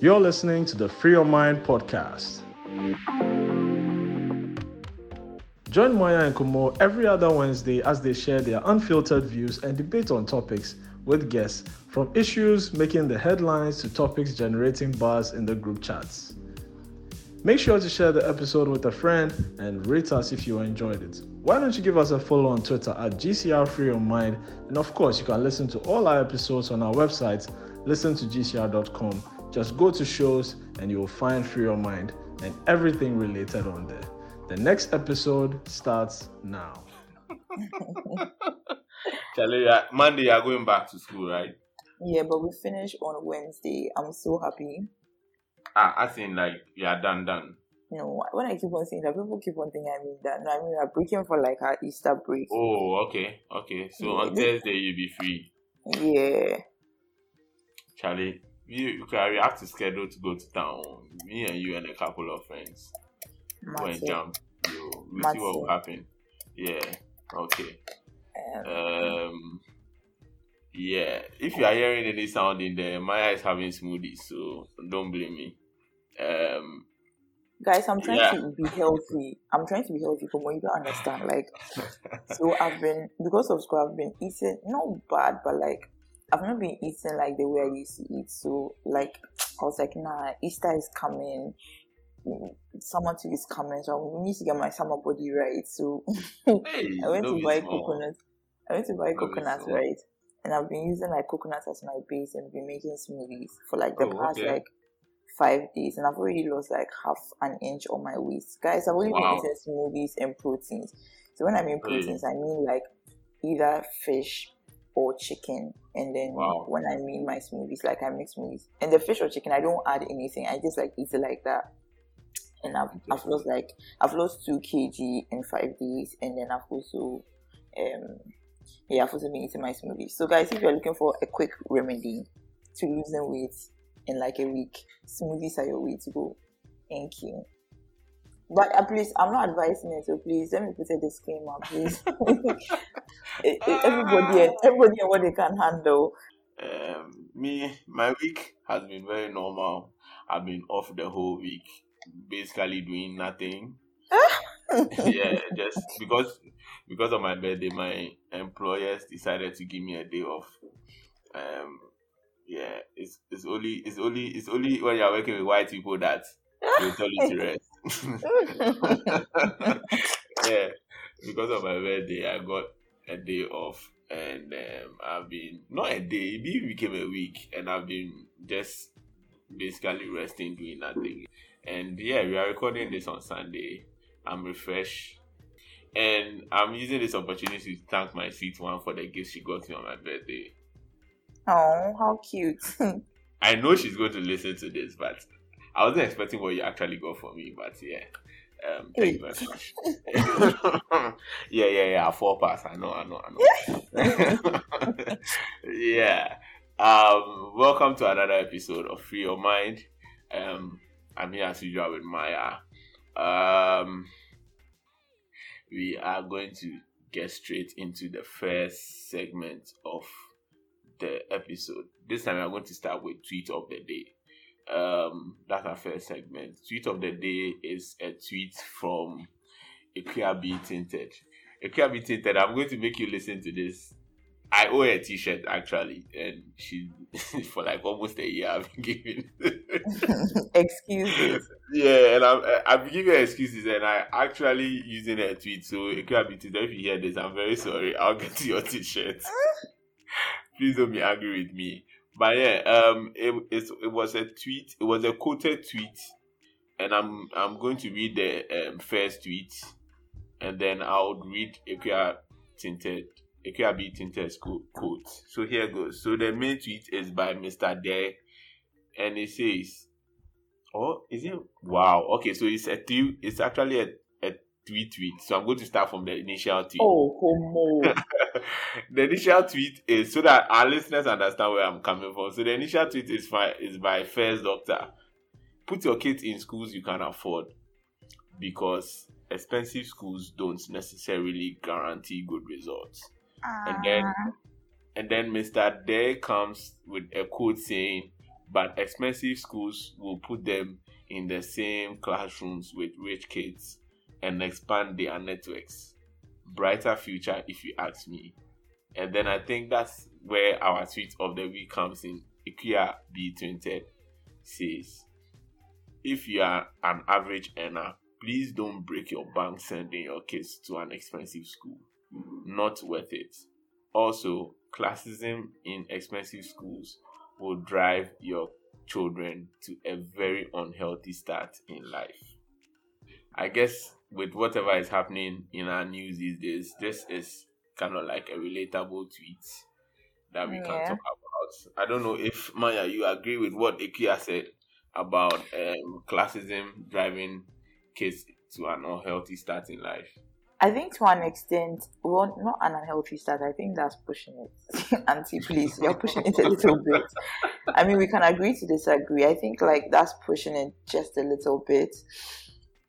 You're listening to the Free Your Mind podcast. Join Maya and Kumo every other Wednesday as they share their unfiltered views and debate on topics with guests, from issues making the headlines to topics generating buzz in the group chats. Make sure to share the episode with a friend and rate us if you enjoyed it. Why don't you give us a follow on Twitter at GCR Free Your Mind? And of course, you can listen to all our episodes on our website, listen2gcr.com. Just go to shows and you will find Free Your Mind and everything related on there. The next episode starts now. Monday, you are going back to school, right? Yeah, but we finish on Wednesday. I'm so happy. I think you are done. No, when I keep on saying that, people keep on thinking I mean that. No, I mean, we're breaking for our Easter break. Oh, okay. So on Thursday, you'll be free. Yeah. Charlie, we have to schedule to go to town. Me and you and a couple of friends. Massive. Go and jump. We'll see what will happen. Yeah. Okay. Yeah. If you are hearing any sound in there, Maya is having smoothies, so don't blame me. Guys, I'm trying to be healthy. I'm trying to be healthy, but you don't understand. So I've been, because of school, I've been eating not bad, but I've not been eating the way I used to eat. So I was nah, Easter is coming. Summer too is coming, so I need to get my summer body right. So I went to buy coconuts, right? And I've been using coconuts as my base and been making smoothies for the past 5 days, and I've already lost half an inch on my waist. Guys, I've only been eating smoothies and proteins. So when I mean proteins, I mean either fish or chicken, and then when I mean my smoothies, I make smoothies. And the fish or chicken, I don't add anything. I just eat it like that. And I've lost 2 kg in 5 days, and then I've also I've also been eating my smoothie. So guys, if you're looking for a quick remedy to losing weight in a week, smoothies are your way to go. Thank you. But please, I'm not advising it, so please let me put a disclaimer, please. everybody and what they can handle. My week has been very normal. I've been off the whole week, basically doing nothing. Yeah, just because of my birthday, my employers decided to give me a day off. Yeah, it's only when you're working with white people that they tell you to rest. Yeah, because of my birthday, I got a day off, and I've been not a day, it became a week, and I've been just basically resting, doing nothing. And yeah, we are recording this on Sunday. I'm refreshed. And I'm using this opportunity to thank my sweet one for the gift she got me on my birthday. Oh, how cute. I know she's going to listen to this, but I wasn't expecting what you actually got for me. But yeah, thank you very much. Yeah, 4 pass. I know. Yeah. Welcome to another episode of Free Your Mind. I'm here as usual with Maya. We are going to get straight into the first segment of the episode. This time I'm going to start with tweet of the day. That's our first segment. Tweet of the day is a tweet from Ekyabi Tinted. Ekyabi Tinted, I'm going to make you listen to this. I owe her a t-shirt actually, and she for almost a year I've been giving excuses. Yeah, and I've given her excuses, and I actually using her tweet. So it could be today. If you hear this, I'm very sorry. I'll get your t-shirt. Please don't be angry with me. But yeah, it was a tweet. It was a quoted tweet, and I'm going to read the first tweet, and then I'll read Ekyabi Tinted. Ekyabi Tinted quote. So here goes. So the main tweet is by Mr. D, and it says, "Oh, is it? Wow. Okay. So it's a tweet. It's actually a tweet. So I'm going to start from the initial tweet. Oh, homo. The initial tweet is so that our listeners understand where I'm coming from. So the initial tweet is by First Doctor. Put your kids in schools you can afford, because expensive schools don't necessarily guarantee good results." And then Mr. Day comes with a quote saying, but expensive schools will put them in the same classrooms with rich kids and expand their networks. Brighter future, if you ask me. And then I think that's where our tweet of the week comes in. Ekyabi Tinted says, if you are an average earner, please don't break your bank sending your kids to an expensive school. Not worth it. Also, classism in expensive schools will drive your children to a very unhealthy start in life. I guess with whatever is happening in our news these days, this is kind of like a relatable tweet that we can talk about. I don't know if, Maya, you agree with what Ekia said about classism driving kids to an unhealthy start in life. I think to an extent, well, not an unhealthy start. I think that's pushing it. Auntie, please, you're pushing it a little bit. I mean, we can agree to disagree. I think like that's pushing it just a little bit.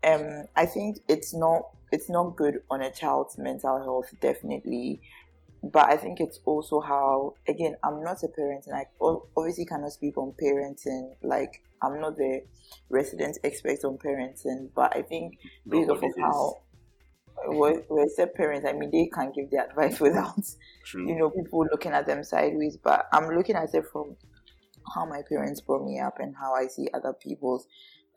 I think it's not good on a child's mental health, definitely. But I think it's also how, again, I'm not a parent and I obviously cannot speak on parenting. Like, I'm not the resident expert on parenting, but I think because of how we're parents, I mean, they can give the advice without, you know, people looking at them sideways. But I'm looking at it from how my parents brought me up and how I see other people's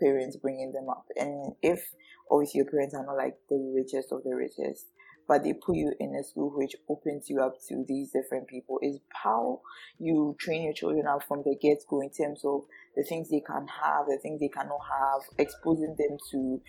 parents bringing them up. And if obviously your parents are not like the richest of the richest, but they put you in a school which opens you up to these different people, is how you train your children up from the get-go in terms of the things they can have, the things they cannot have, exposing them to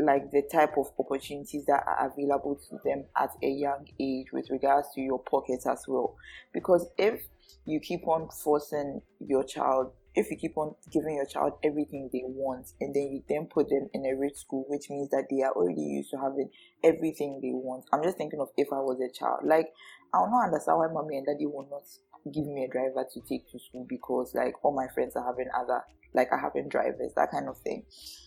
like the type of opportunities that are available to them at a young age with regards to your pockets as well. Because if you keep on forcing your child, if you keep on giving your child everything they want and then you then put them in a rich school, which means that they are already used to having everything they want. I'm just thinking of if I was a child. Like, I will not understand why mommy and daddy will not give me a driver to take to school because, like, all my friends are having other, like, I haven't drivers, that kind of thing.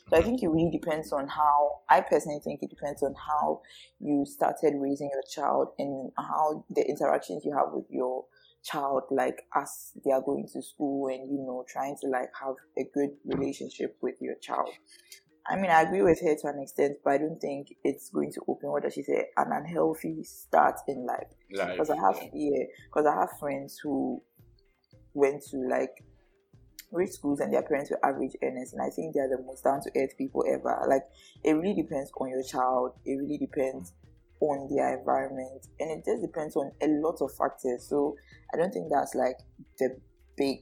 So I think it really depends on how, I personally think it depends on how you started raising your child and how the interactions you have with your child, like as they are going to school and, you know, trying to like have a good relationship with your child. I mean, I agree with her to an extent, but I don't think it's going to open, what does she say, an unhealthy start in life. Because I have friends who went to like rich schools and their parents were average earners, and I think they are the most down-to-earth people ever. Like, it really depends on your child, it really depends on their environment, and it just depends on a lot of factors. So I don't think that's like the big,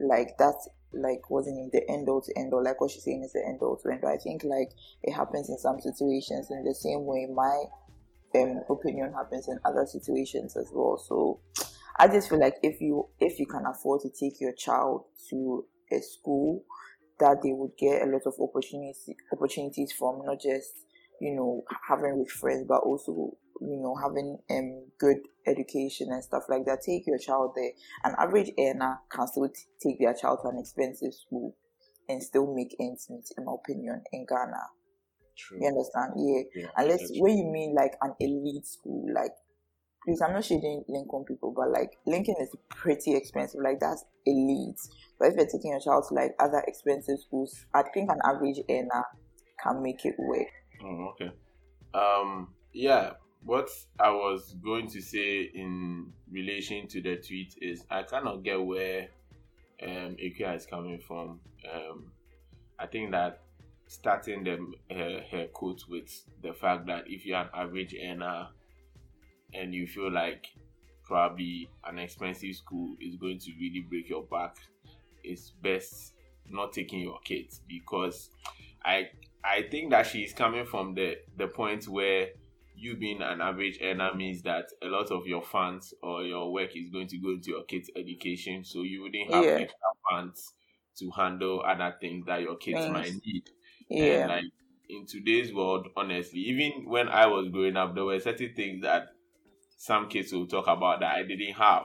like that's like wasn't the end all to end all, like what she's saying is the end all to end all. I think like it happens in some situations in the same way my opinion happens in other situations as well. So I just feel like if you can afford to take your child to a school that they would get a lot of opportunities from, not just, you know, having rich friends, but also, you know, having good education and stuff like that. Take your child there. An average earner can still take their child to an expensive school and still make ends meet, in my opinion, in Ghana. True. You understand? Yeah. Unless, what you mean, like an elite school, like, please, I'm not shading Lincoln people, but like Lincoln is pretty expensive, like that's elite. But if you're taking your child to like other expensive schools, I think an average earner can make it work. Oh, okay. What I was going to say in relation to the tweet is I cannot get where Ekia is coming from. I think that starting her quote with the fact that if you're an average earner and you feel like probably an expensive school is going to really break your back, it's best not taking your kids, because I think that she's coming from the point where you being an average earner means that a lot of your funds or your work is going to go into your kids' education, so you wouldn't have extra funds to handle other things that your kids might need. Yeah. And like in today's world, honestly, even when I was growing up, there were certain things that some kids will talk about that I didn't have.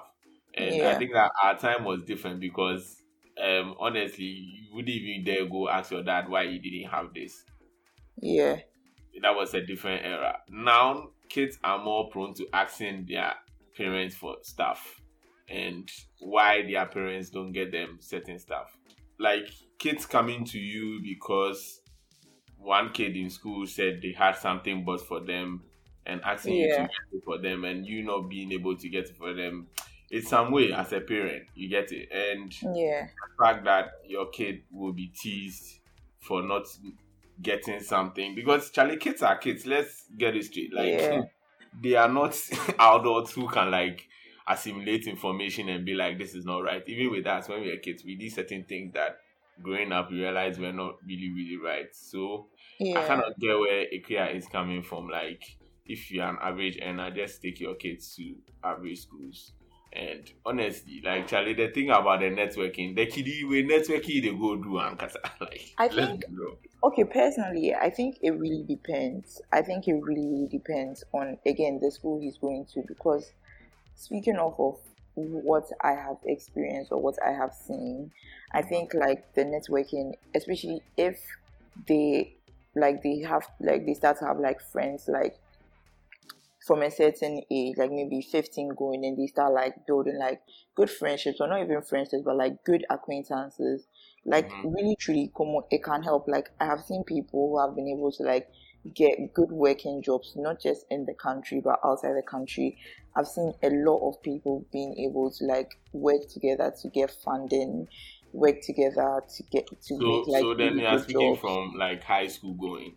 And I think that our time was different because honestly, you wouldn't even dare go ask your dad why he didn't have this. Yeah. That was a different era. Now, kids are more prone to asking their parents for stuff. and why their parents don't get them certain stuff. Like kids coming to you because one kid in school said they had something bought for them and asking you to get it for them, and you not being able to get it for them. It's some way as a parent, you get it. And the fact that your kid will be teased for not getting something, because Charlie, kids are kids. Let's get it straight. Like they are not adults who can like assimilate information and be like, this is not right. Even with us, when we were kids, we did certain things that growing up we realized we're not really, really right. So I cannot get where Ikea is coming from. Like, if you're an average earner, just take your kids to average schools. And honestly, like Charlie, the thing about the networking, the kiddie way networking they go do ankasa. Like, I think, okay, personally, I think it really depends. I think it really, really depends on, again, the school he's going to. Because speaking of what I have experienced or what I have seen, I think like the networking, especially if they start to have like friends like from a certain age, like maybe 15 going, and they start like building like good friendships, or not even friendships, but like good acquaintances, like really truly common. It can help. Like I have seen people who have been able to like get good working jobs, not just in the country but outside the country. I've seen a lot of people being able to like work together to get funding, work together to get to make like. So then they are speaking from like high school going.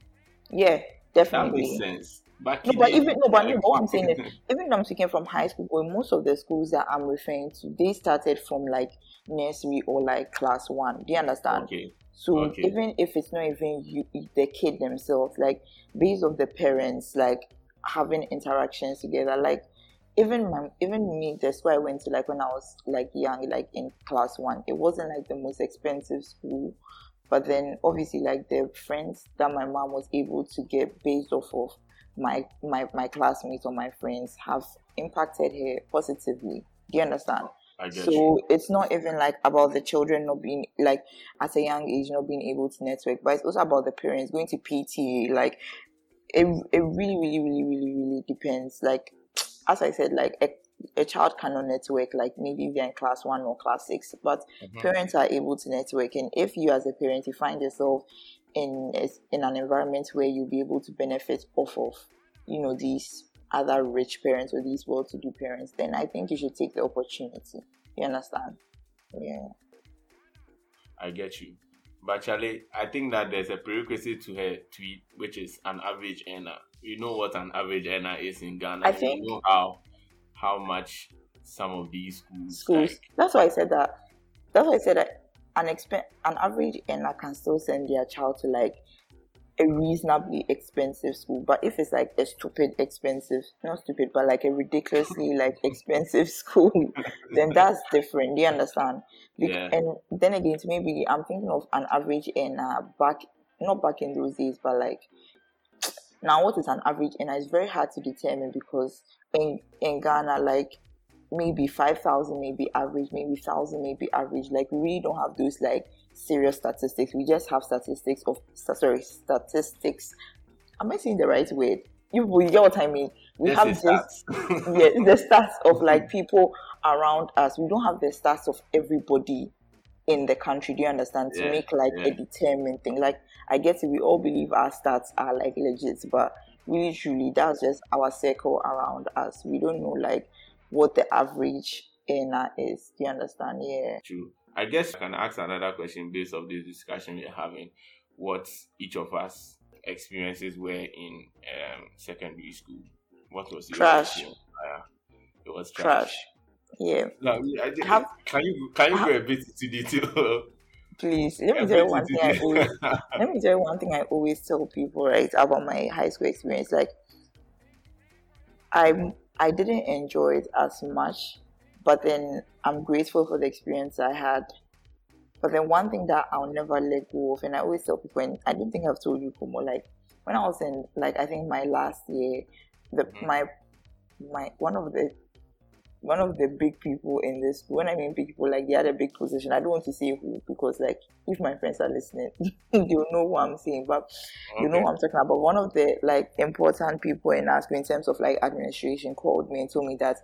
Yeah, definitely. That makes sense. What I'm saying is, even though I'm speaking from high school, or most of the schools that I'm referring to, they started from like nursery or like class 1. Do you understand? Okay. So even if it's not even the kid themselves, like based on the parents, like having interactions together, like even me, that's why I went to like when I was like young, like in class 1. It wasn't like the most expensive school. But then obviously like the friends that my mom was able to get based off of my classmates or my friends have impacted her positively. Do you understand? I get you. It's not even like about the children not being like at a young age not being able to network, but it's also about the parents going to PTA. Like it really, really, really, really, really depends. Like as I said, like a child cannot network, like maybe they're in class 1 or class 6, but parents are able to network. And if you as a parent, you find yourself in an environment where you'll be able to benefit off of, you know, these other rich parents or these well-to-do parents, then I think you should take the opportunity. You understand? Yeah. I get you. But Charlie, I think that there's a prerequisite to her tweet, which is an average earner. You know what an average earner is in Ghana. I think you know how much some of these schools like. That's why I said that. An average earner can still send their child to like a reasonably expensive school, but if it's like a ridiculously like expensive school, then that's different. Do you understand? And then again, maybe I'm thinking of an average earner not back in those days, but like now, what is an average earner? It's very hard to determine because in Ghana, like. Maybe 5,000 may be average, maybe 1,000 may be average. Like, we really don't have those, like, serious statistics. We just have statistics. Am I saying the right word? You get what I mean? We have this, the stats of, like, people around us. We don't have the stats of everybody in the country, do you understand? To make, like, a determined thing. Like, I guess we all believe our stats are, like, legit, but really, truly, that's just our circle around us. We don't know, like, what the average earner is. Do you understand? Yeah. True. I guess I can ask another question based on this discussion we're having. What each of us experiences were in secondary school. What was it? Trash. It was trash. Yeah. Now, can you go a bit into detail? Please. Let me tell you one thing I always tell people, right, about my high school experience. Like, I didn't enjoy it as much, but then I'm grateful for the experience I had. But then one thing that I'll never let go of, and I always tell people, and I don't think I've told you, Kumo, like when I was in, like I think my last year, one of the big people in this, when I mean big people, like they had a big position. I don't want to say who, because like if my friends are listening, they'll know who I'm saying, but you know what I'm talking about. One of the like important people in our school in terms of like administration called me and told me that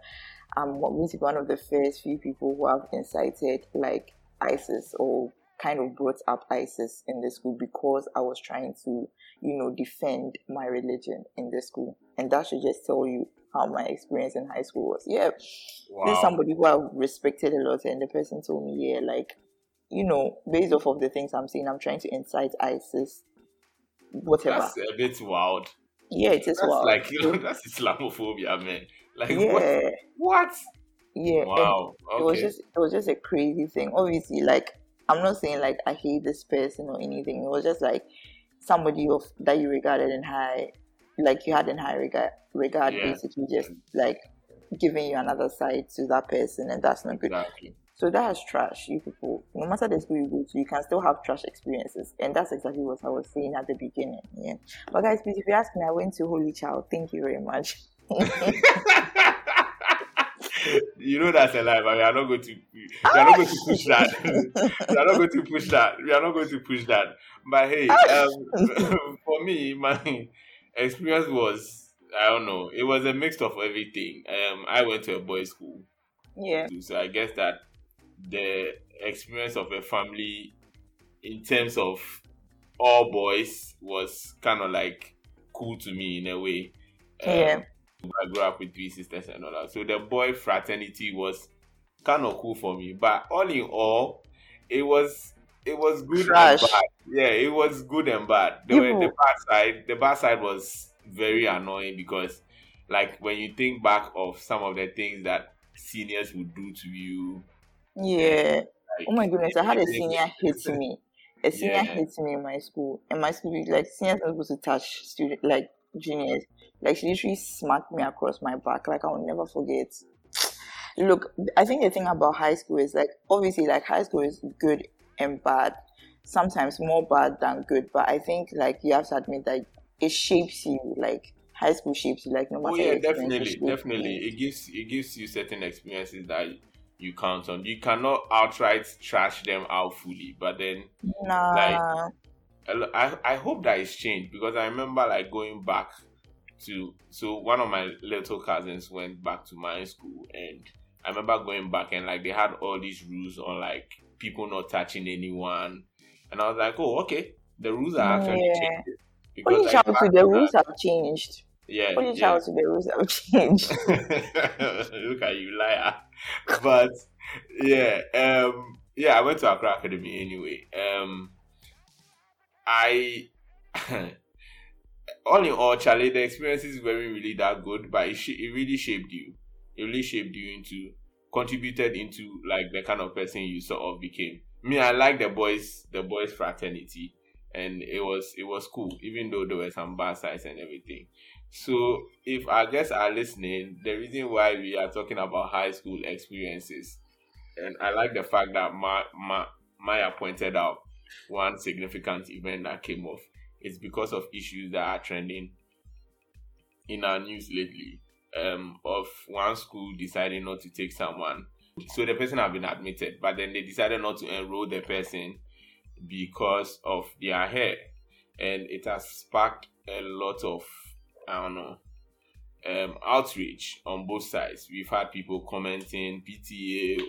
we should be one of the first few people who have incited like ISIS or kind of brought up ISIS in the school, because I was trying to, you know, defend my religion in the school. And that should just tell you how my experience in high school was. Yeah. Wow. There's somebody who I respected a lot, and the person told me, yeah, like, you know, based off of the things I'm saying, I'm trying to incite ISIS, whatever. That's a bit wild. Yeah, it is wild. Like, you know, that's Islamophobia, man. Like, yeah. What? Yeah. Wow. Okay. It was just a crazy thing. Obviously, like, I'm not saying like I hate this person or anything. It was just like somebody that you regarded in high, like you had in high regard, yeah. Basically just like giving you another side to that person, and that's not good. Exactly. So that's trash, you people. No matter the school you go to, you can still have trash experiences. And that's exactly what I was saying at the beginning. Yeah. But guys, please, if you ask me, I went to Holy Child. Thank you very much. You know that's a lie, but we are not going to push that. But hey, for me, my experience was, I don't know, it was a mix of everything. I went to a boys' school. Yeah. So I guess that the experience of a family in terms of all boys was kind of like cool to me in a way. Yeah. I grew up with three sisters and all that. So the boy fraternity was kind of cool for me. But all in all, it was good Trash. And bad. Yeah, it was good and bad. The bad side was very annoying, because like when you think back of some of the things that seniors would do to you. Yeah. Like, oh my goodness, I had a senior hit me. A senior hit me in my school. And my school, like, seniors are supposed to touch students, like juniors. Like, she literally smacked me across my back. Like, I'll never forget. Look, I think the thing about high school is, like, obviously, like, high school is good and bad. Sometimes more bad than good. But I think, like, you have to admit that it shapes you. Like, high school shapes you. Like, no matter definitely. It gives you certain experiences that you count on. You cannot outright trash them out fully. But then, like, I hope that it's changed. Because I remember, like, going back. So one of my little cousins went back to my school, and I remember going back, and like they had all these rules on like people not touching anyone, and I was like, oh, okay, the rules are actually changed. Only like, child to the rules have changed. Yeah, only child to the rules have changed. Look at you, liar! But I went to Accra Academy anyway. All in all, Charlie, the experiences weren't really that good, but it really shaped you. It really shaped you contributed into like the kind of person you sort of became. Me, I like the boys fraternity, and it was cool, even though there were some bad sides and everything. So if our guests are listening, the reason why we are talking about high school experiences, and I like the fact that Maya pointed out one significant event that came off. It's because of issues that are trending in our news lately, of one school deciding not to take someone. So the person had been admitted, but then they decided not to enroll the person because of their hair. And it has sparked a lot of, outrage on both sides. We've had people commenting, PTA.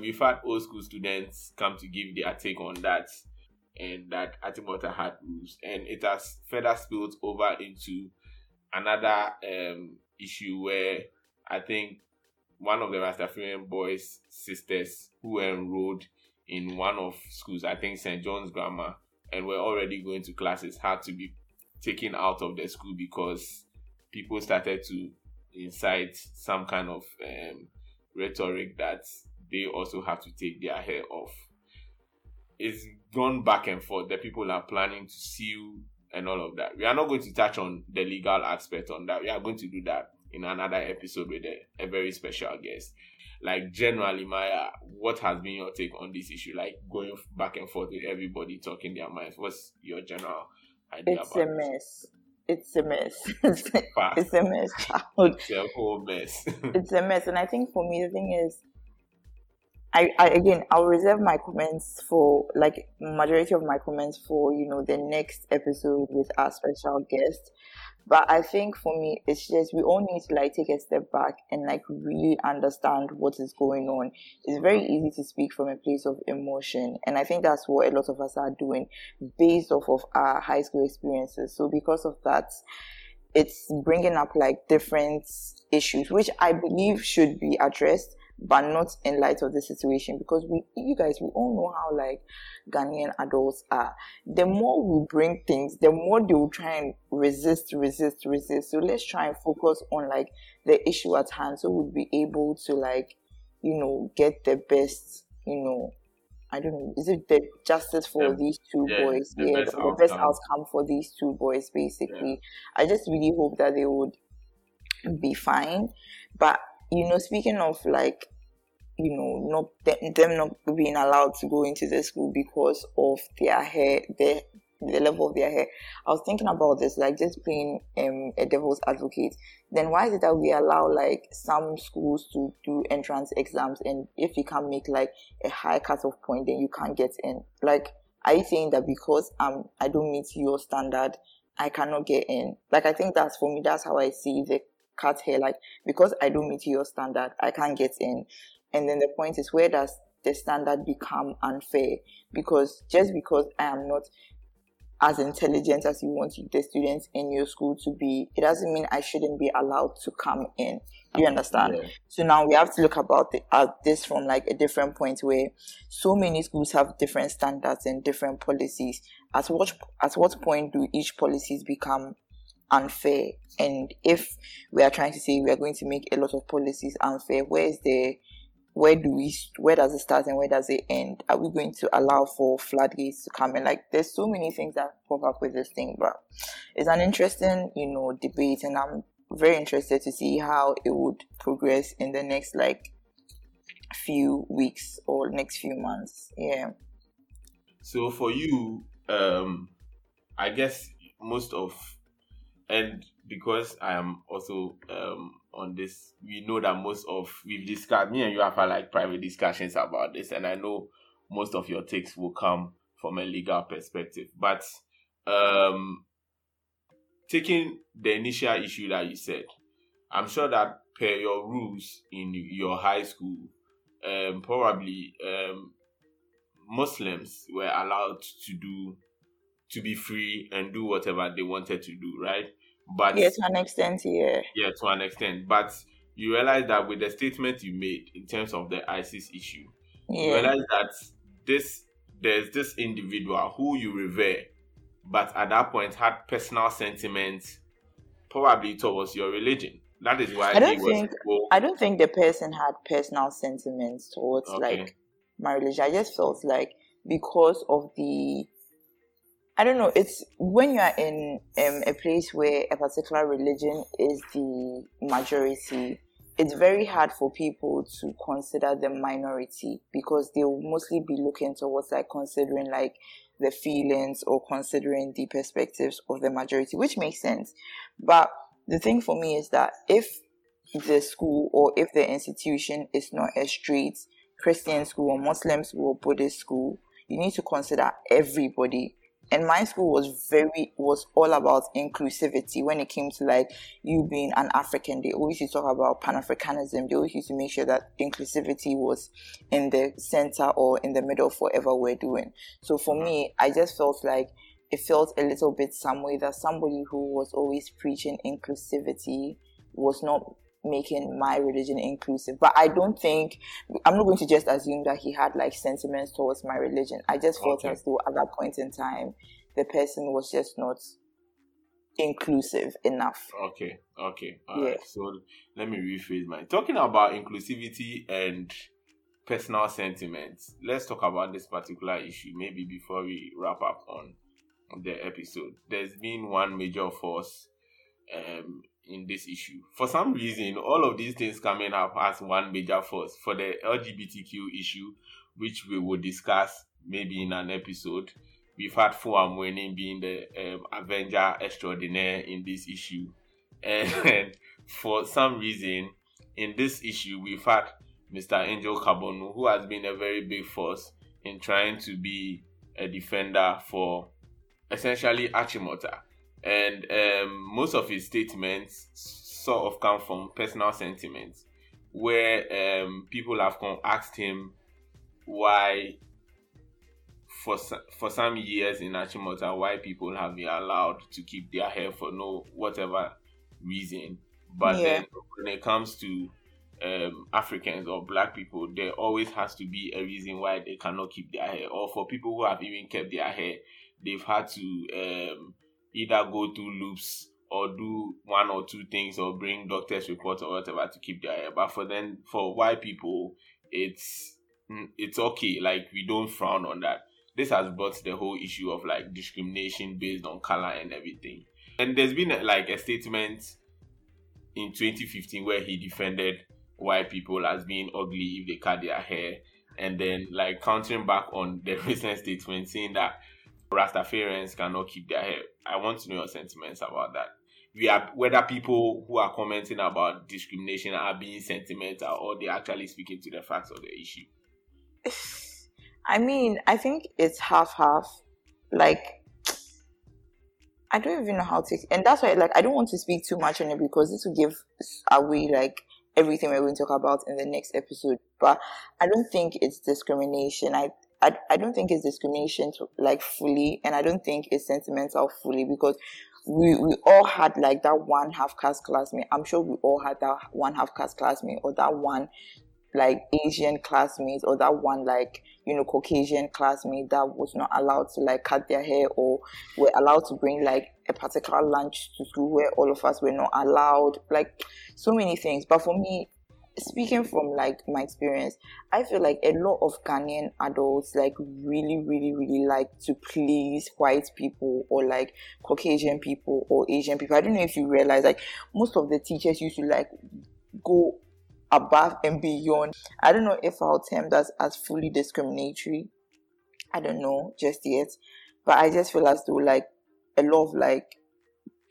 We've had old school students come to give their take on that. And that Achimota had rules, and it has further spilled over into another issue where I think one of the Rastafarian boys' sisters who enrolled in one of schools, I think St. John's Grammar, and were already going to classes, had to be taken out of the school because people started to incite some kind of rhetoric that they also have to take their hair off. It's gone back and forth. The people are planning to sue and all of that. We are not going to touch on the legal aspect on that. We are going to do that in another episode with a very special guest. Like, generally, Maya, what has been your take on this issue? Like, going back and forth with everybody talking their minds. What's your general idea about it? It's a mess, child. It's a whole mess. And I think for me, the thing is, I'll reserve my comments for, like, majority of my comments for, you know, the next episode with our special guest. But I think for me, it's just we all need to, like, take a step back and, like, really understand what is going on. It's very easy to speak from a place of emotion. And I think that's what a lot of us are doing based off of our high school experiences. So because of that, it's bringing up, like, different issues, which I believe should be addressed, but not in light of the situation, because you guys, we all know how, like, Ghanaian adults are. The more we bring things, the more they will try and resist. So let's try and focus on, like, the issue at hand, so we'll be able to, like, you know, get the best, you know, I don't know, is it the justice for these two boys? The best outcome for these two boys, basically. I just really hope that they would be fine. But, you know, speaking of, like, you know, them not being allowed to go into the school because of their hair, the level of their hair, I was thinking about this, like, just being a devil's advocate. Then why is it that we allow, like, some schools to do entrance exams, and if you can't make, like, a high cutoff point, then you can't get in? Like, are you saying that because I don't meet your standard, I cannot get in? Like, I think that's, for me, that's how I see the cut hair, like, because I don't meet your standard, I can't get in. And then the point is, where does the standard become unfair? Because just because I am not as intelligent as you want the students in your school to be, it doesn't mean I shouldn't be allowed to come in. You understand? Yeah. So now we have to look at this from, like, a different point, where so many schools have different standards and different policies. At what point do each policies become unfair? And if we are trying to say we are going to make a lot of policies unfair, where does it start and where does it end? Are we going to allow for floodgates to come in? Like, there's so many things that pop up with this thing, but it's an interesting, you know, debate, and I'm very interested to see how it would progress in the next, like, few weeks or next few months. Yeah. So for you, I guess and because I am also on this, we know that we've discussed, me and you have had, like, private discussions about this, and I know most of your takes will come from a legal perspective. But taking the initial issue that you said, I'm sure that per your rules in your high school, probably Muslims were allowed to be free and do whatever they wanted to do, right? But yeah, to an extent, yeah. Yeah, to an extent. But you realize that with the statement you made in terms of the ISIS issue, you realize that there's this individual who you revere, but at that point had personal sentiments probably towards your religion. That is why I don't think the person had personal sentiments towards like my religion. I just felt like because of the, I don't know, it's when you are in a place where a particular religion is the majority, it's very hard for people to consider the minority, because they will mostly be looking towards, like, considering, like, the feelings or considering the perspectives of the majority, which makes sense. But the thing for me is that if the school or if the institution is not a straight Christian school or Muslim school or Buddhist school, you need to consider everybody. And my school was all about inclusivity when it came to, like, you being an African. They always used to talk about Pan-Africanism. They always used to make sure that inclusivity was in the center or in the middle of whatever we're doing. So for me, I just felt like it felt a little bit some way that somebody who was always preaching inclusivity was not making my religion inclusive. But I don't think, I'm not going to just assume that he had, like, sentiments towards my religion. I just felt as though at that point in time, the person was just not inclusive enough. Okay. All right. So let me rephrase mine. Talking about inclusivity and personal sentiments, let's talk about this particular issue, maybe before we wrap up on the episode. There's been one major force in this issue. For some reason, all of these things coming up as one major force for the LGBTQ issue, which we will discuss maybe in an episode. We've had Fu Amwene being the Avenger Extraordinaire in this issue. And for some reason, in this issue, we've had Mr. Angel Karbonu, who has been a very big force in trying to be a defender for essentially Achimota. And most of his statements sort of come from personal sentiments, where people have asked him why for some years in Achimota, why people have been allowed to keep their hair for whatever reason. But then when it comes to Africans or black people, there always has to be a reason why they cannot keep their hair. Or for people who have even kept their hair, they've had to either go through loops or do one or two things or bring doctor's reports or whatever to keep their hair. But for white people, it's okay. Like, we don't frown on that. This has brought the whole issue of discrimination based on color and everything. And there's been a statement in 2015 where he defended white people as being ugly if they cut their hair, and then countering back on the recent statement saying that Rastafarians cannot keep their hair. I want to know your sentiments about that. Whether people who are commenting about discrimination are being sentimental or they're actually speaking to the facts of the issue. I mean, I think it's half-half. I don't even know how to... And that's why, I don't want to speak too much on it because this will give away, everything we're going to talk about in the next episode. But I don't think it's discrimination. I don't think it's discrimination fully, and I don't think it's sentimental fully, because we all had that one half caste classmate. I'm sure we all had that one half caste classmate, or that one Asian classmate, or that one Caucasian classmate that was not allowed to cut their hair, or were allowed to bring a particular lunch to school where all of us were not allowed. So many things. But for me, speaking from my experience, I feel a lot of Ghanaian adults really, really, really like to please white people, or Caucasian people, or Asian people. I don't know if you realize most of the teachers used to go above and beyond. I don't know if I'll term that as fully discriminatory. I don't know just yet, but I just feel as though a lot of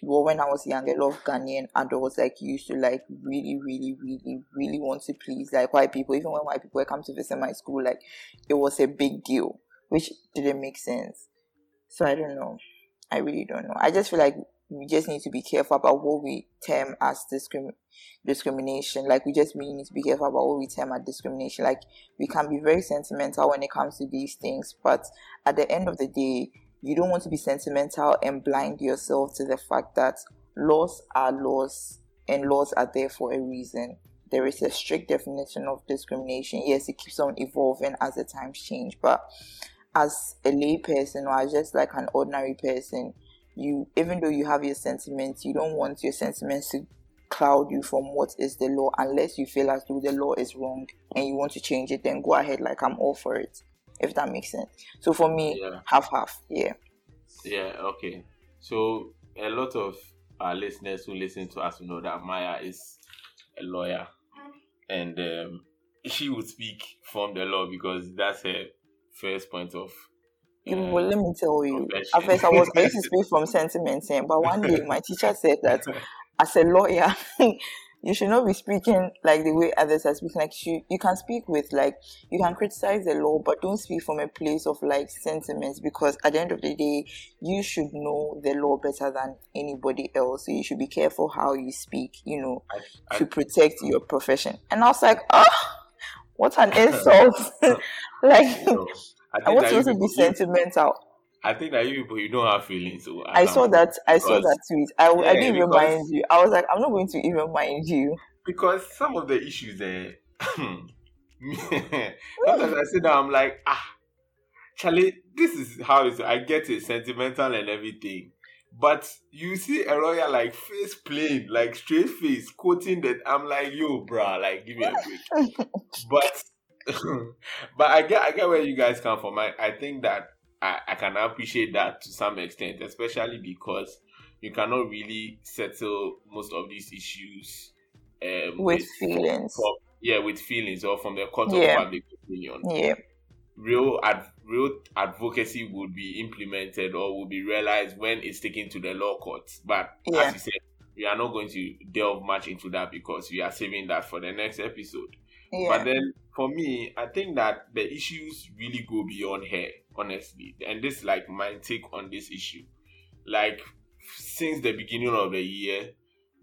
when I was young, a lot of Ghanaian adults used to really, really, really, really want to please white people. Even when white people would come to visit my school, it was a big deal, which didn't make sense. So I don't know. I really don't know. I just feel we just need to be careful about what we term as discrimination. We just really need to be careful about what we term as discrimination. We can be very sentimental when it comes to these things, but at the end of the day, you don't want to be sentimental and blind yourself to the fact that laws are laws, and laws are there for a reason. There is a strict definition of discrimination. Yes, it keeps on evolving as the times change, but as a lay person, or as just an ordinary person, you, even though you have your sentiments, you don't want your sentiments to cloud you from what is the law, unless you feel as though the law is wrong and you want to change it, then go ahead. I'm all for it. If that makes sense. So for me, half-half, okay. So a lot of our listeners who listen to us know that Maya is a lawyer, and she would speak from the law because that's her first point of well, let me tell you, at first I used to speak from sentiment, but one day my teacher said that as a lawyer, you should not be speaking the way others are speaking. You can speak with you can criticize the law, but don't speak from a place of sentiments, because at the end of the day, you should know the law better than anybody else. So you should be careful how you speak, to protect your profession. And I was like, what an insult! I was supposed to be sentimental. I think that you people, you don't have feelings. So I saw that tweet. I didn't even mind you. I was like, I'm not going to even mind you. Because some of the issues there, sometimes I sit down, I'm like, Charlie, this is how it's, I get it, sentimental and everything. But you see a lawyer face plain, straight face, quoting that, I'm like, yo, bruh, give me a break. But I get where you guys come from. I think that I can appreciate that to some extent, especially because you cannot really settle most of these issues with feelings. With feelings or from the court of public opinion. Yeah. Real advocacy would be implemented or will be realized when it's taken to the law courts. But as you said, we are not going to delve much into that because we are saving that for the next episode. Yeah. But then for me, I think that the issues really go beyond her, honestly. And this is like my take on this issue. Like, since the beginning of the year,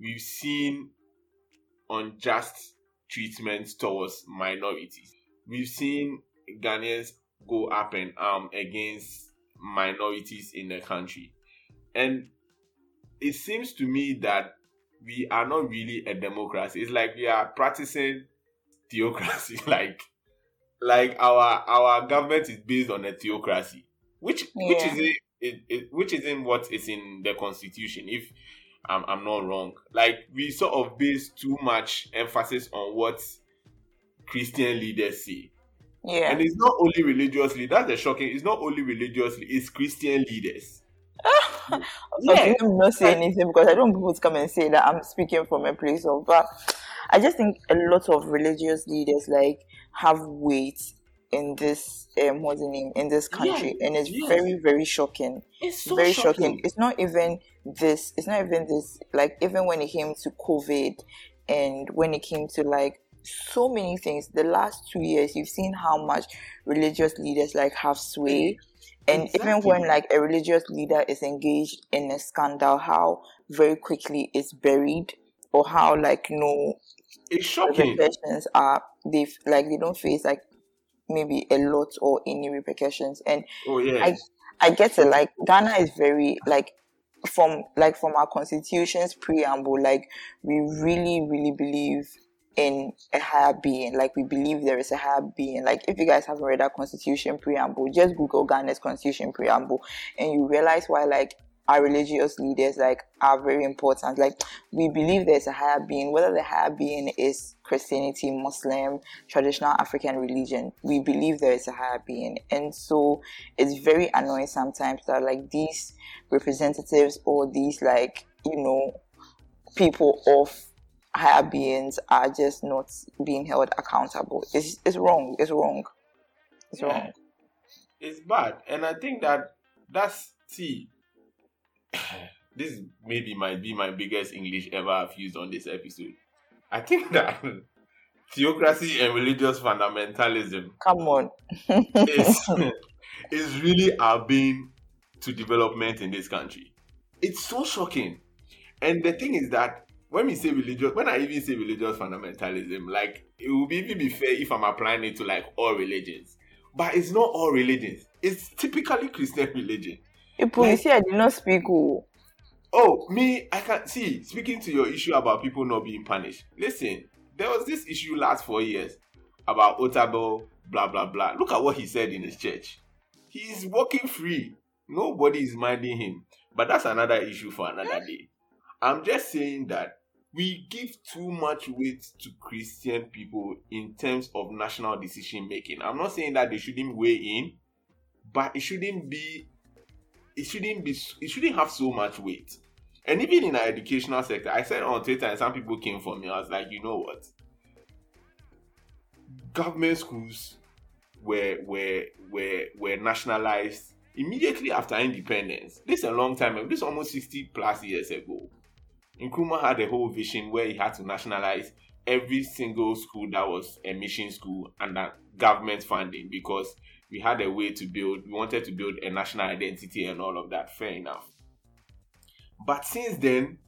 we've seen unjust treatment towards minorities. We've seen Ghanaians go up and against minorities in the country. And it seems to me that we are not really a democracy. It's like we are practicing theocracy. Like our government is based on a theocracy, which isn't what is in the constitution, if I'm not wrong. Like, we sort of base too much emphasis on what Christian leaders say. Yeah. And it's not only religiously. That's the shocking. It's not only religiously. It's Christian leaders. Okay, I'm not saying anything because I don't want people to come and say that I'm speaking from a place of, but I just think a lot of religious leaders like have weight in this in this country, yeah, and it's very, very shocking. It's so very shocking. It's not even this. Like, even when it came to COVID, and when it came to like so many things, the last 2 years, you've seen how much religious leaders like have sway. And even when like a religious leader is engaged in a scandal, how very quickly it's buried, or how like it's shocking. Repercussions are they don't face like maybe a lot or any repercussions. And I get it. Like, Ghana is very from our constitution's preamble, like we really, really believe in a higher being. Like, we believe there is a higher being. Like, if you guys haven't read our constitution preamble, just Google Ghana's constitution preamble and you realize why like our religious leaders like are very important. Like, we believe there's a higher being, whether the higher being is Christianity, Muslim, traditional African religion, we believe there is a higher being. And so it's very annoying sometimes that like these representatives or these like people of higher beings are just not being held accountable. It's wrong. It's bad. And I think that this maybe might be my biggest English ever I've used on this episode. I think that theocracy and religious fundamentalism, come on, is really our bane to development in this country. It's so shocking. And the thing is that when I even say religious fundamentalism, like, it would even be fair if I'm applying it to like all religions, but it's not all religions. It's typically Christian religion. People, you see, I did not speak. I can see. Speaking to your issue about people not being punished. Listen, there was this issue last 4 years about Otabel, blah blah blah. Look at what he said in his church. He is walking free. Nobody is minding him. But that's another issue for another day. I'm just saying that we give too much weight to Christian people in terms of national decision making. I'm not saying that they shouldn't weigh in, but it shouldn't have so much weight. And even in our educational sector, I said on Twitter, and some people came for me, I was like, you know what? Government schools were nationalized immediately after independence. This is a long time ago. This is almost 60 plus years ago. Nkrumah had a whole vision where he had to nationalize every single school that was a mission school under government funding, because we had a way to build, we wanted to build a national identity and all of that. Fair enough. But since then,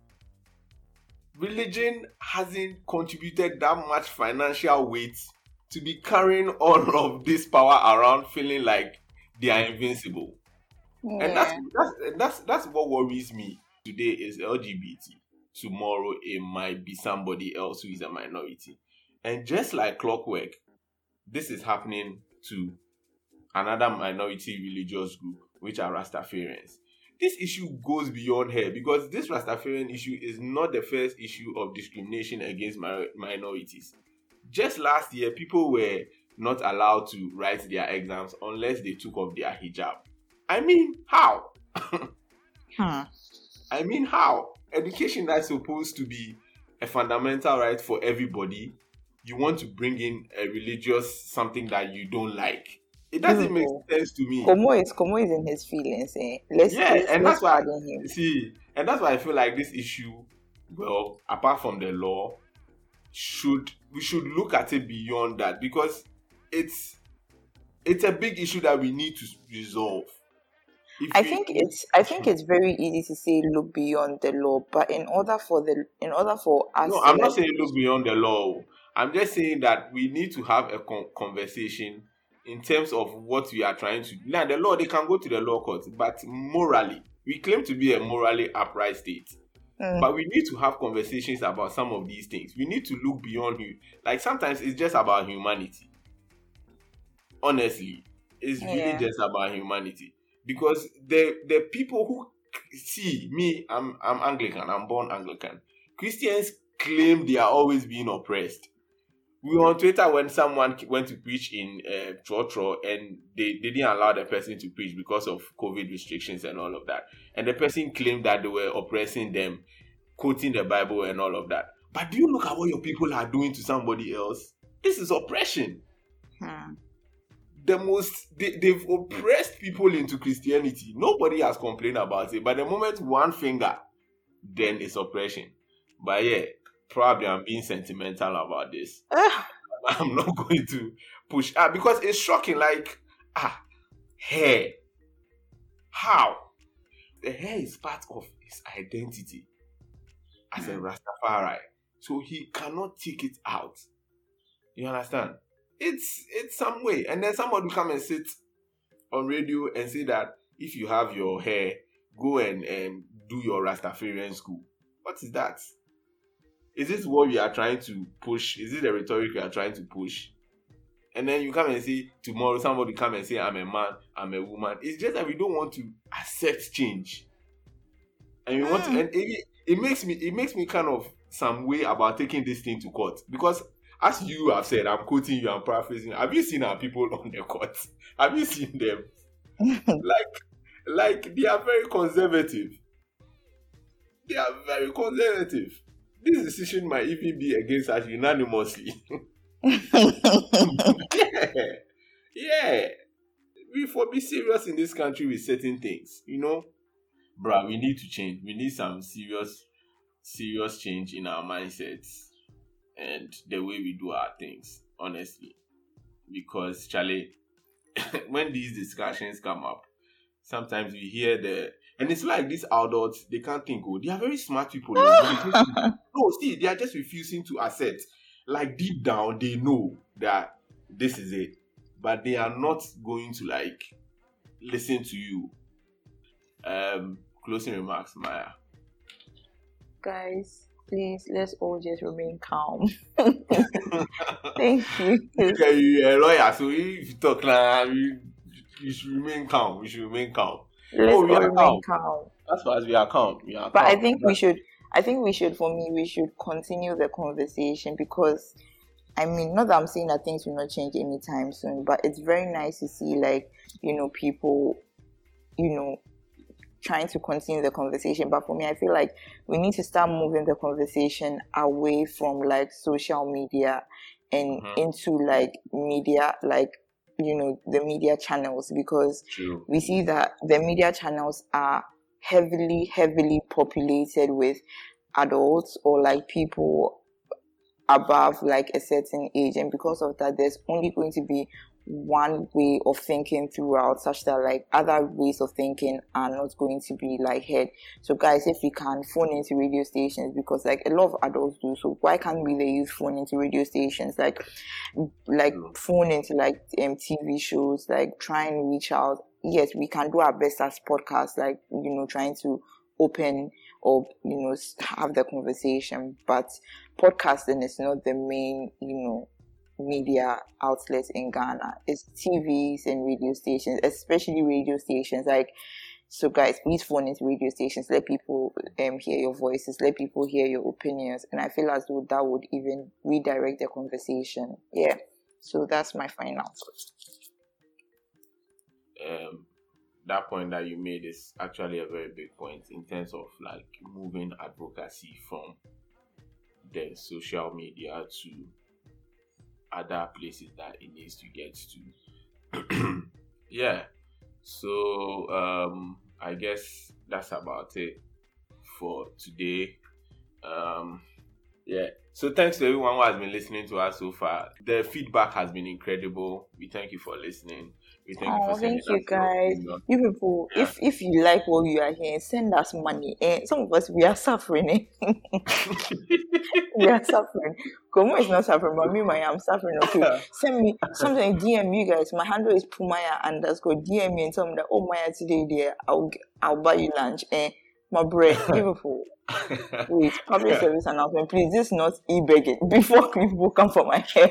religion hasn't contributed that much financial weight to be carrying all of this power around, feeling like they are invincible. Yeah. And that's what worries me. Today is LGBT. Tomorrow it might be somebody else who is a minority. And just like clockwork, this is happening to another minority religious group, which are Rastafarians. This issue goes beyond her, because this Rastafarian issue is not the first issue of discrimination against minorities. Just last year, people were not allowed to write their exams unless they took off their hijab. I mean, how? I mean, how? Education that's supposed to be a fundamental right for everybody, you want to bring in a religious something that you don't like. It doesn't make sense to me. Komo is in his feelings. And that's why I feel like this issue, well, apart from the law, we should look at it beyond that, because it's a big issue that we need to resolve. I think it's very easy to say look beyond the law, but in order for us, no, I'm not saying look beyond the law. I'm just saying that we need to have a conversation in terms of what we are trying to do. Now, the law, they can go to the law court, but morally, we claim to be a morally upright state. But we need to have conversations about some of these things. We need to look beyond you. Like, sometimes it's just about humanity. Honestly, it's really just about humanity. Because the people who see me, I'm Anglican, I'm born Anglican. Christians claim they are always being oppressed. We were on Twitter when someone went to preach in Trotro, and they didn't allow the person to preach because of COVID restrictions and all of that. And the person claimed that they were oppressing them, quoting the Bible and all of that. But do you look at what your people are doing to somebody else? This is oppression. They've oppressed people into Christianity. Nobody has complained about it. But the moment one finger, then it's oppression. But yeah, probably I'm being sentimental about this. I'm not going to push because it's shocking. Like, hair. How? The hair is part of his identity as a Rastafari. So he cannot take it out. You understand? It's some way. And then somebody will come and sit on radio and say that if you have your hair, go and do your Rastafarian school. What is that? Is this what we are trying to push? Is it the rhetoric we are trying to push? And then you come and say, tomorrow somebody come and say, I'm a man, I'm a woman. It's just that we don't want to accept change. And we want to, and it makes me kind of some way about taking this thing to court. Because as you have said, I'm quoting you, I'm paraphrasing. Have you seen our people on the court? Have you seen them? like they are very conservative. They are very conservative. This decision might even be against us unanimously. Yeah. We for be serious in this country with certain things, you know. Bruh, we need to change. We need some serious change in our mindsets and the way we do our things, honestly. Because, Charlie, when these discussions come up, sometimes we hear and it's like these adults, they can't think. Oh, they are very smart people. No, see, they are just refusing to accept. Like, deep down, they know that this is it. But they are not going to, like, listen to you. Closing remarks, Maya. Guys, please, let's all just remain calm. Thank you. Okay, you're a lawyer, so if you talk, you should remain calm. We should remain calm. Let's remain calm. As far as we are calm. But I think we should continue the conversation, because I mean, not that I'm saying that things will not change anytime soon, but it's very nice to see, like, you know, people, you know, trying to continue the conversation. But for me, I feel like we need to start moving the conversation away from, like, social media and into, like, media, like, you know, the media channels, because we see that the media channels are heavily populated with adults or, like, people above, like, a certain age, and because of that, there's only going to be one way of thinking throughout, such that, like, other ways of thinking are not going to be, like, heard. So guys, if we can phone into radio stations, because, like, a lot of adults do, so why can't we the youth phone into radio stations, like phone into, like, TV shows, like, try and reach out. Yes, we can do our best as podcasts, like, you know, trying to open or, you know, have the conversation, but podcasting is not the main, you know, media outlets in Ghana. It's TVs and radio stations, especially radio stations. Like, so guys, please phone into radio stations, let people hear your voices, let people hear your opinions, and I feel as though that would even redirect the conversation. Yeah, so that's my final thought. That point that you made is actually a very big point in terms of, like, moving advocacy from the social media to other places that it needs to get to. Yeah, so I guess that's about it for today. Yeah. So thanks to everyone who has been listening to us so far. The feedback has been incredible. We thank you for listening. We thank you for sending us. Thank you, guys. You people, yeah. if you like what you are hearing, send us money. And some of us, we are suffering. We are suffering. Gomo is not suffering, but me, Maya, I'm suffering. Okay, send me something. DM you guys. My handle is Pumaya_. DM me and tell me that, oh Maya, today, dear, I'll buy you lunch. And my bread, beautiful. Please, public service announcement. Please, this is not e-begging. Before people come for my hair.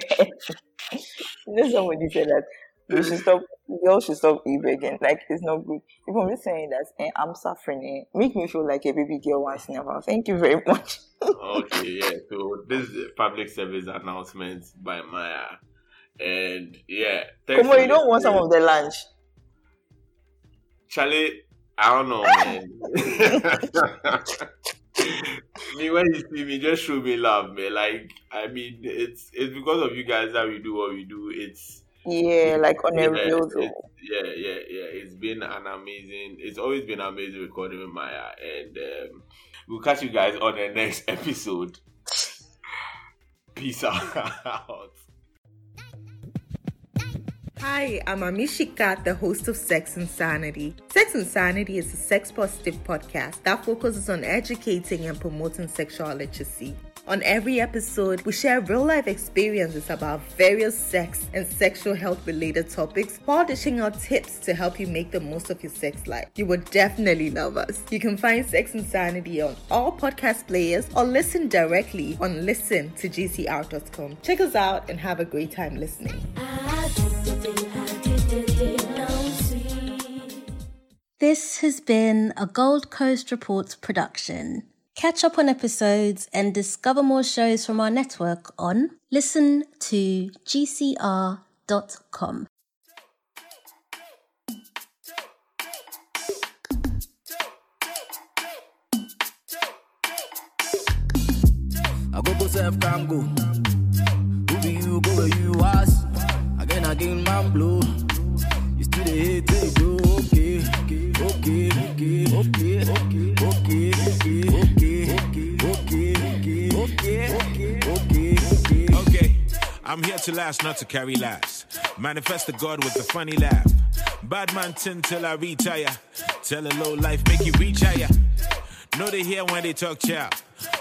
There's somebody said that we should stop. Girls should stop e-begging. Like, it's not good. If I'm just saying that, and I'm suffering, make me feel like a baby girl once in a while. Thank you very much. Okay, yeah. So this is a public service announcement by Maya, and yeah. Come on, you don't want some of the lunch, Charlie. I don't know, man. Me, when you see me, just show me love, man. Like, I mean, it's because of you guys that we do what we do. It's been it's always been amazing recording with Maya, and we'll catch you guys on the next episode. Peace out. Hi, I'm Amishika, the host of Sex Insanity. Sex Insanity is a sex-positive podcast that focuses on educating and promoting sexual literacy. On every episode, we share real-life experiences about various sex and sexual health-related topics while dishing out tips to help you make the most of your sex life. You will definitely love us. You can find Sex Insanity on all podcast players or listen directly on listen2gcr.com. Check us out and have a great time listening. This has been a Gold Coast Reports production. Catch up on episodes and discover more shows from our network on listen2gcr.com. I go self come go. Who do you go you ask? Again man blow. You still the hate they go okay. I'm here to last, not to carry laughs. Manifest the God with a funny laugh. Bad man tin till I retire. Tell a low life, make you reach higher. Know they hear when they talk chow.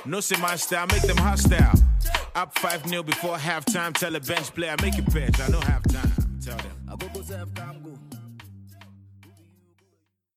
No see my style, make them hostile. Up 5-0 before halftime. Tell a bench player, make it pitch. I know halftime. Tell them. I go self-time go.